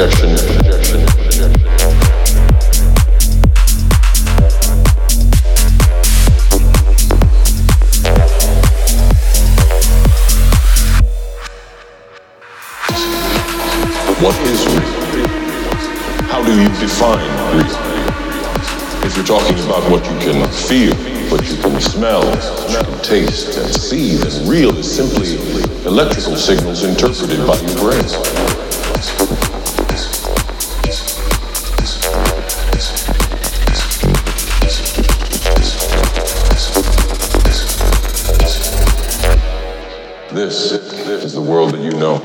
What is real? How do you define real? If you're talking about what you can feel, what you can smell, what you can taste and see, then real is simply electrical signals interpreted by your brain. This is the world that you know.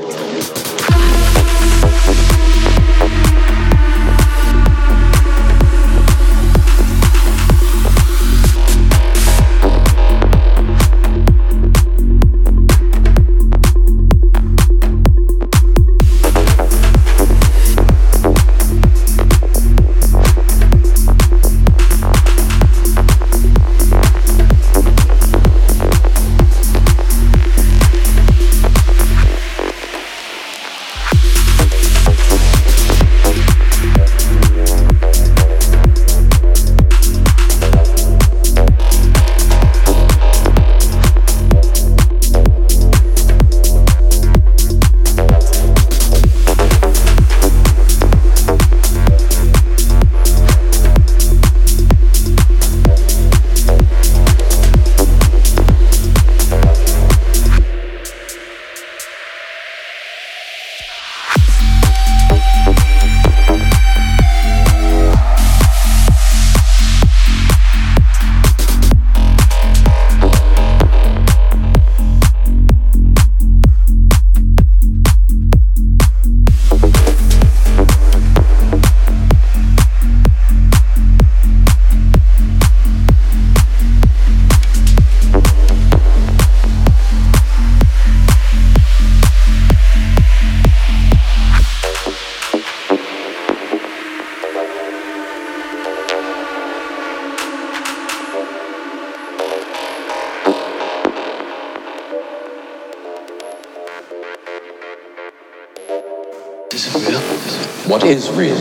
What is real?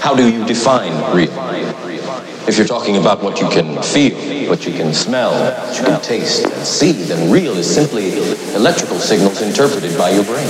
How do you define real? If you're talking about what you can feel, what you can smell, what you can taste and see, then real is simply electrical signals interpreted by your brain.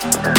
Old guys. Recorded.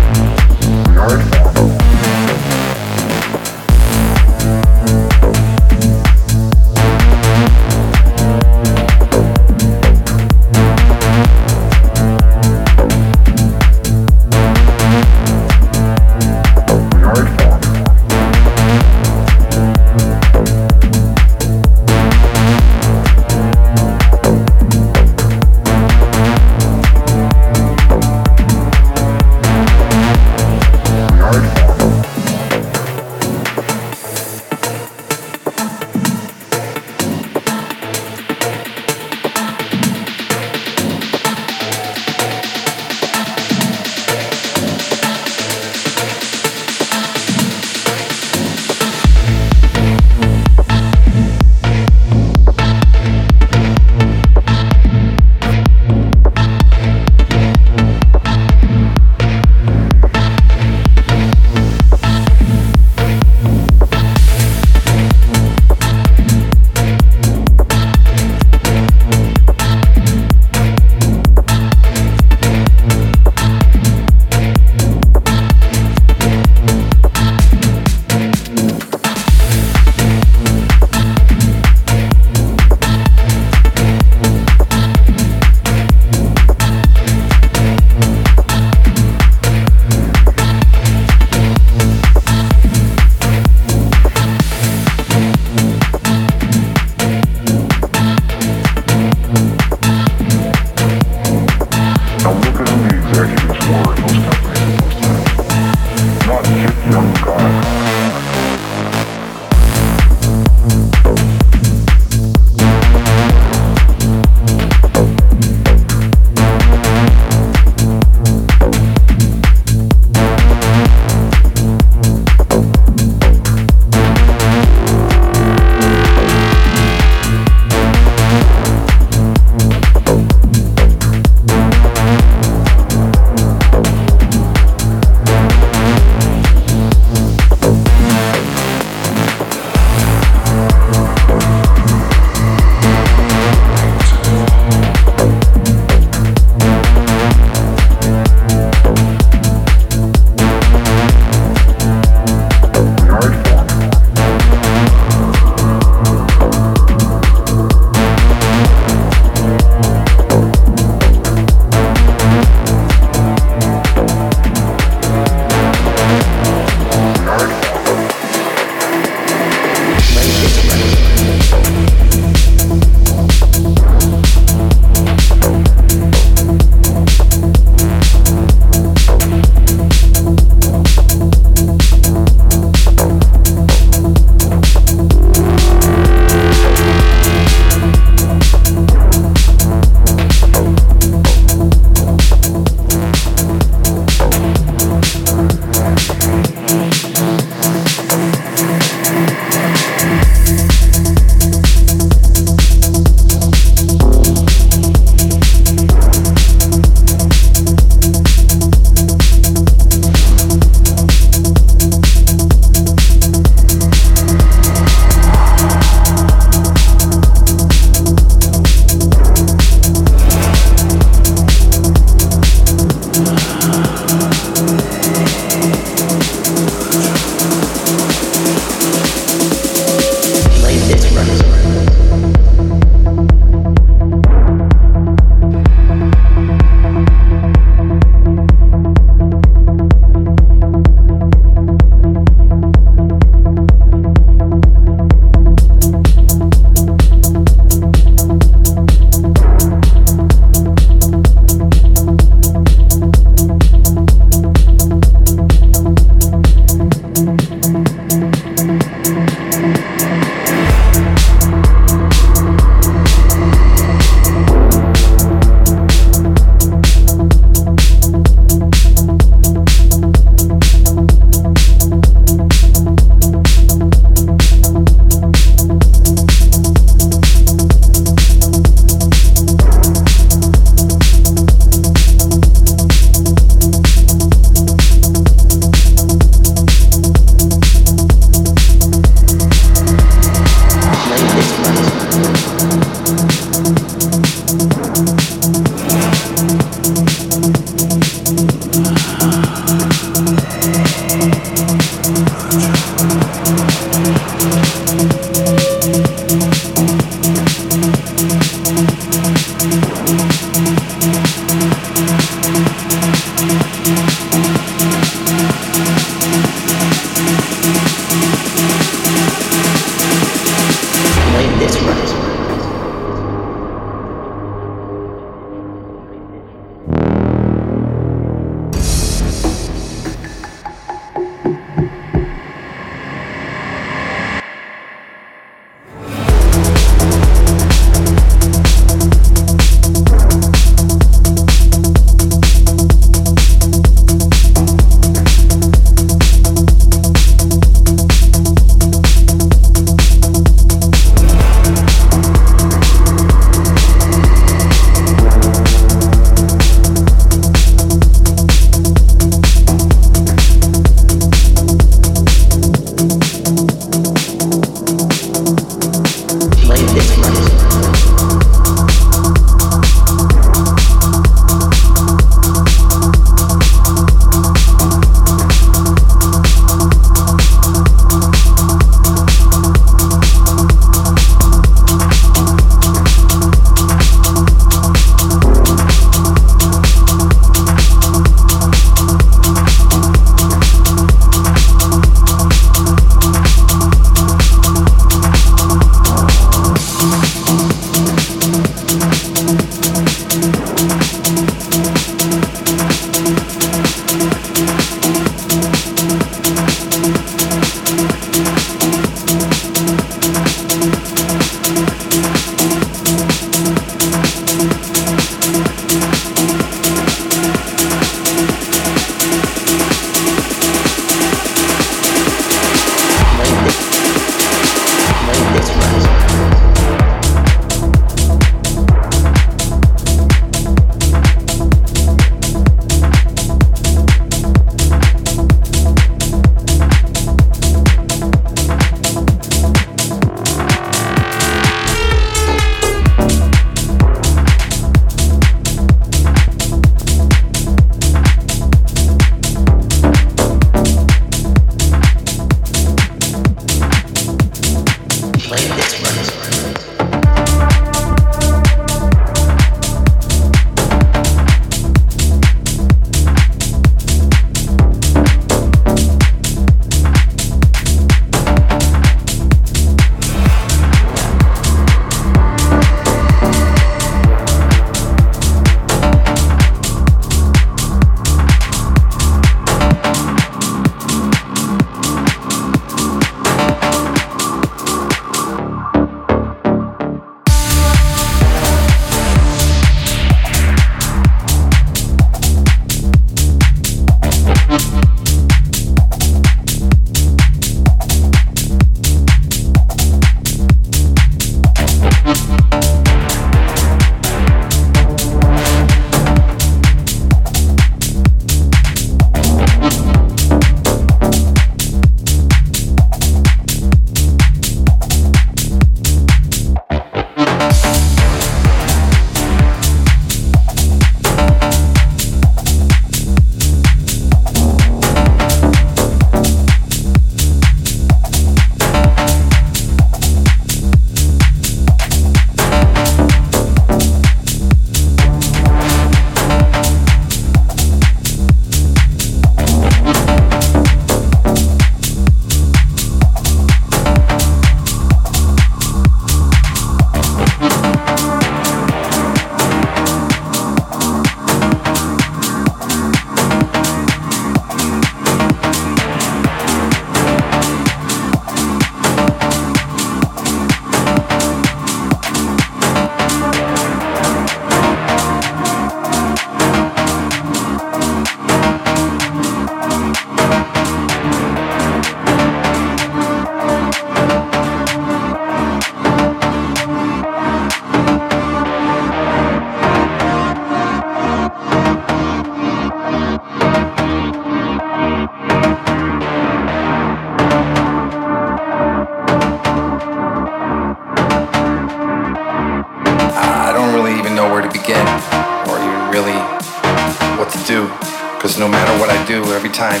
because no matter what I do, every time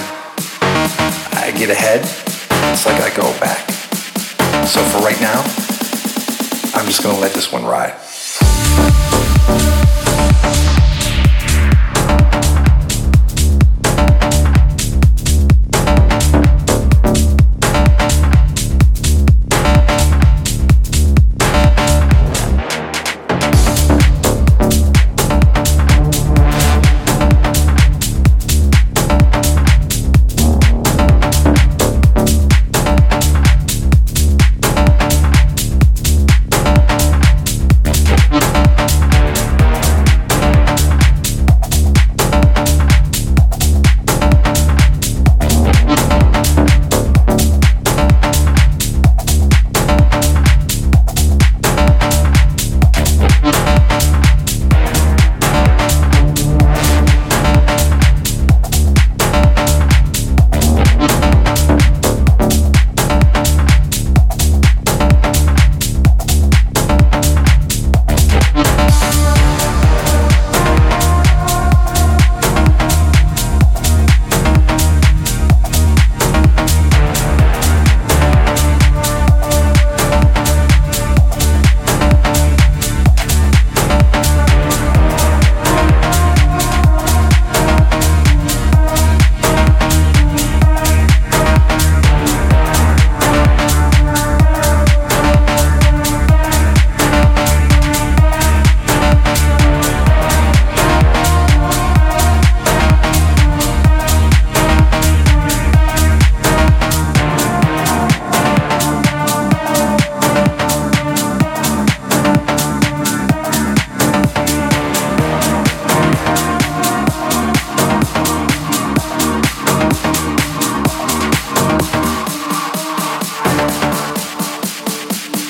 I get ahead, it's like I go back. So for right now, I'm just gonna let this one ride.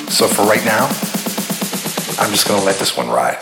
So for right now, I'm just gonna let this one ride.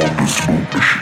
on the smoke machine.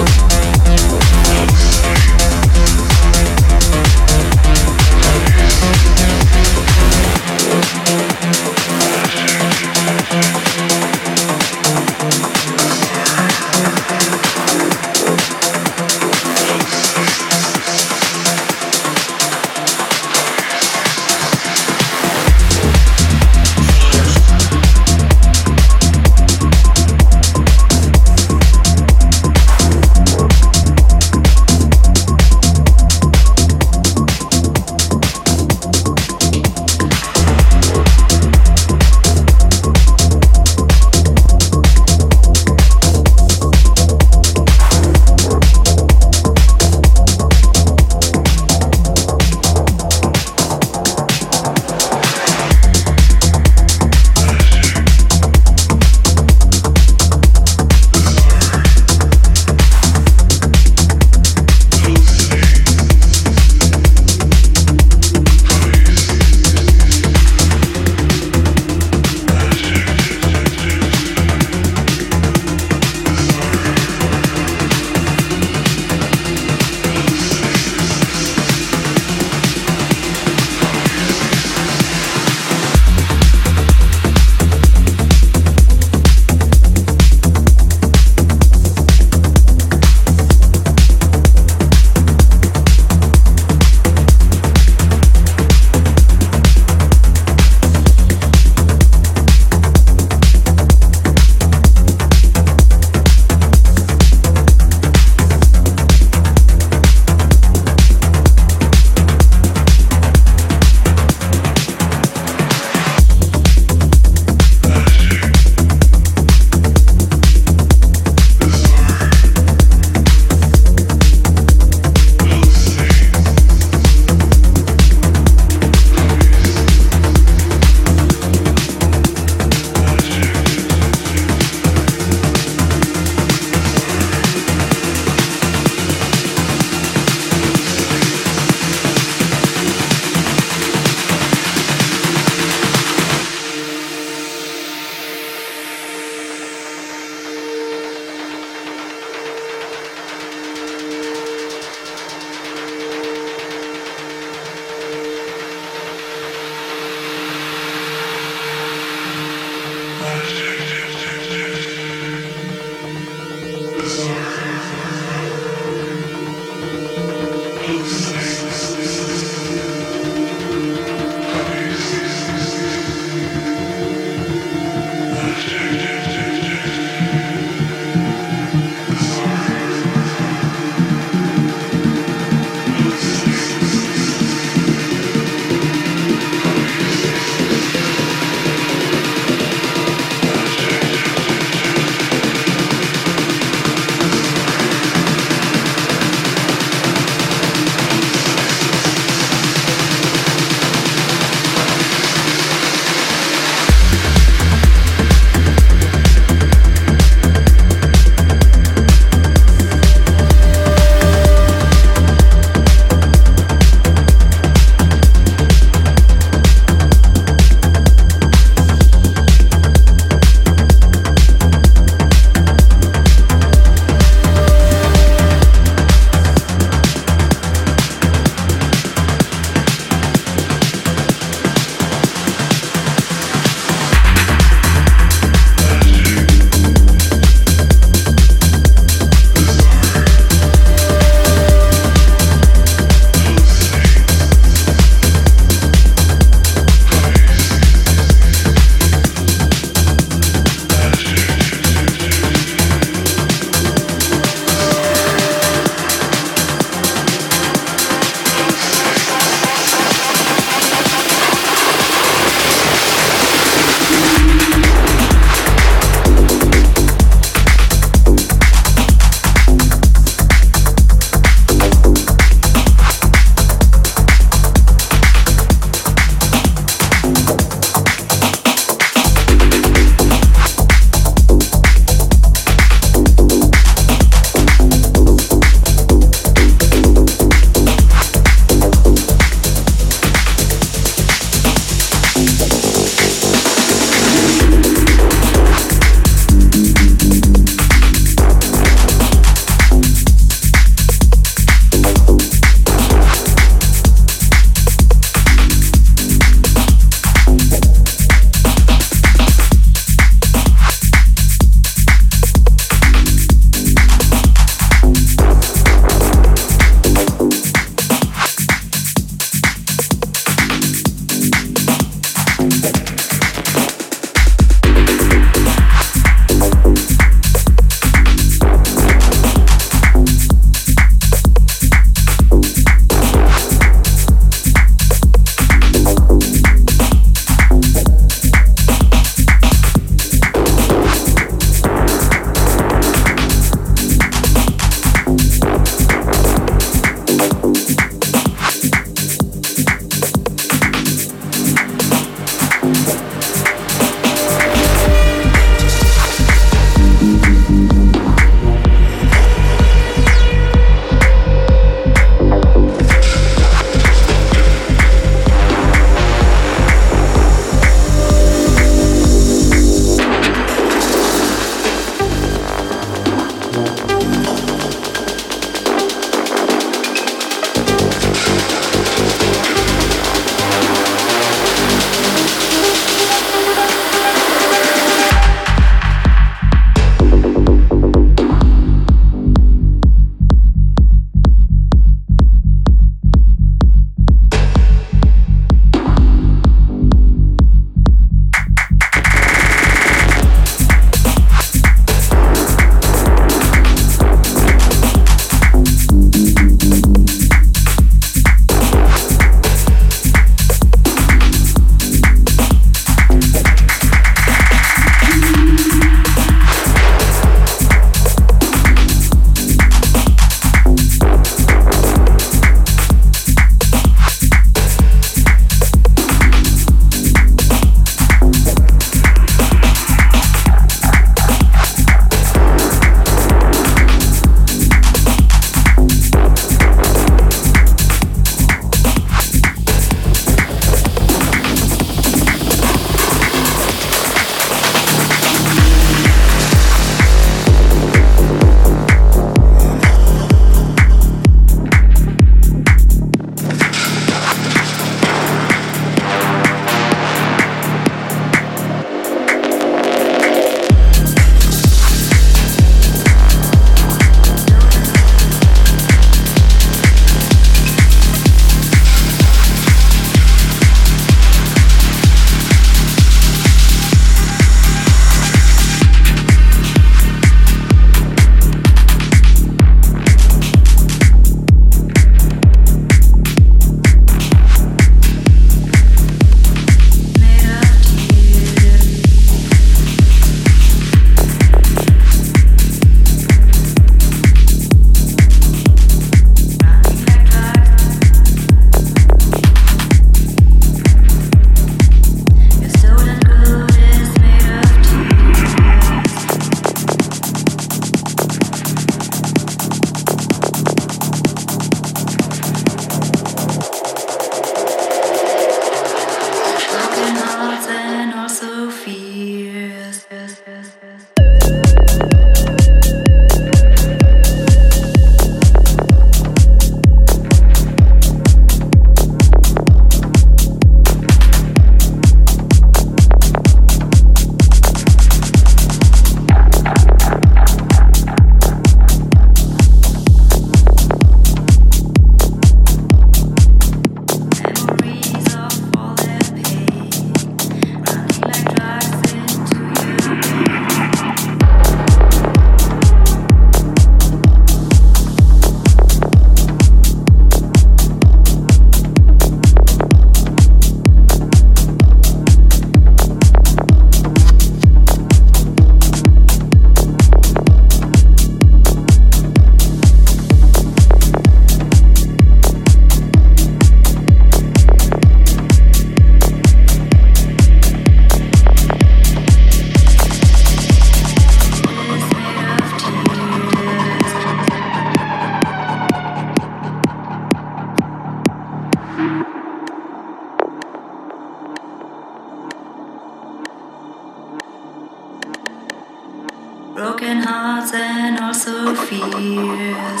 Broken hearts and also fears.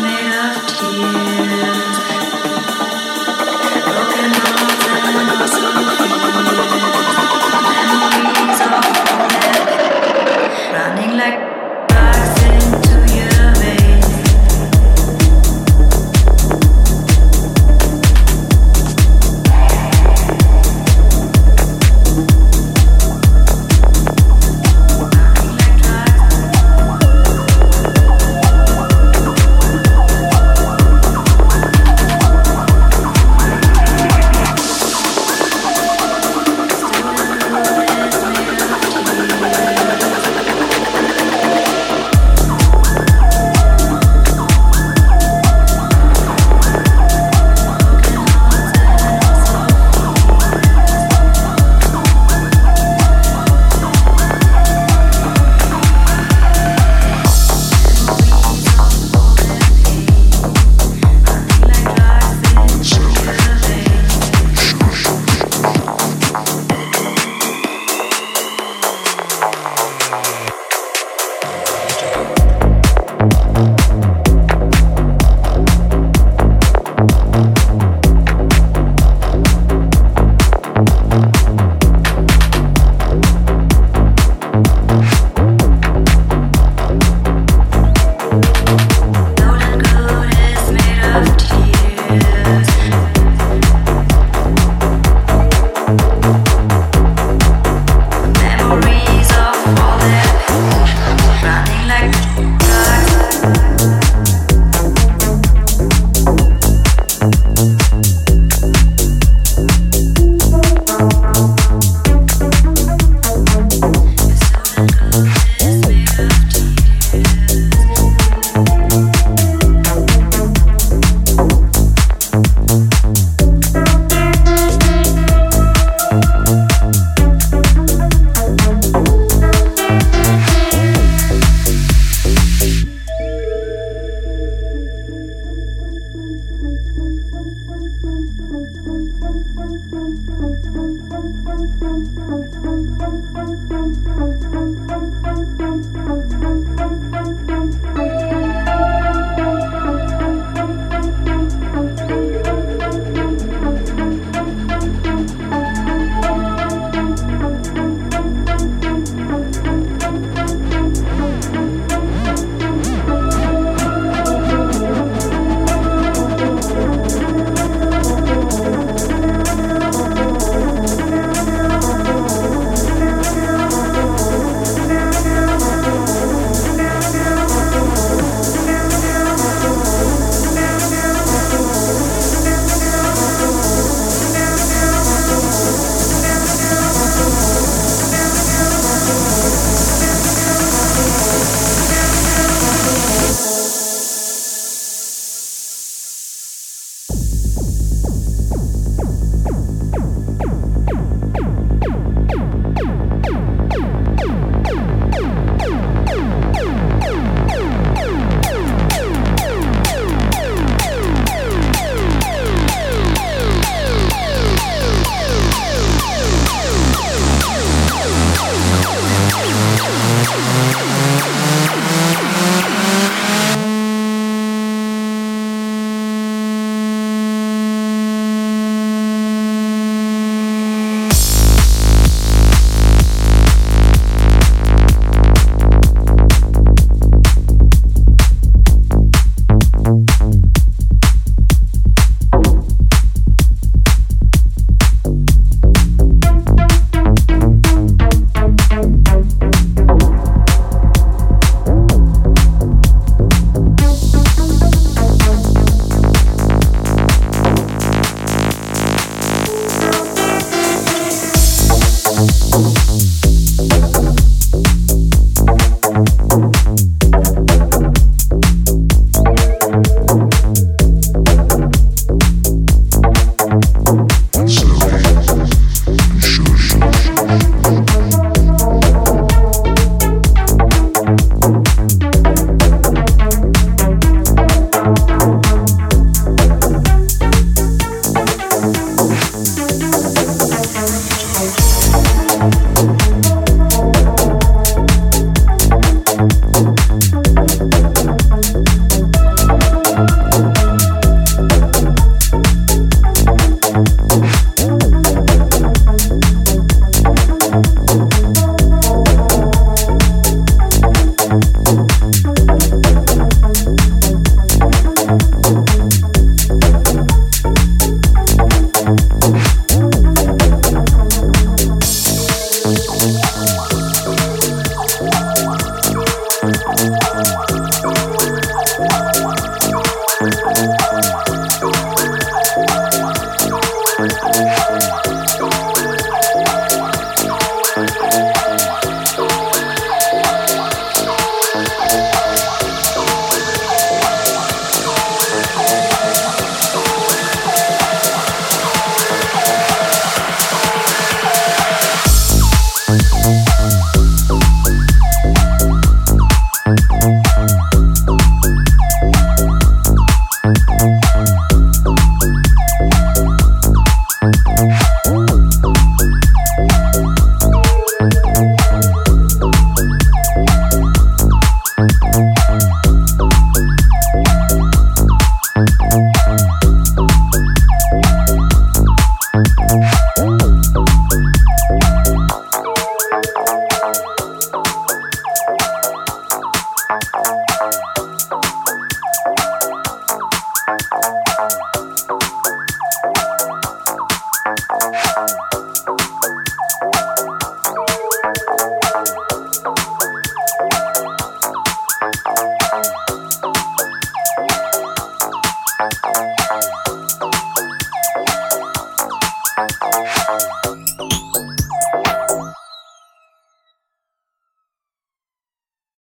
Yes.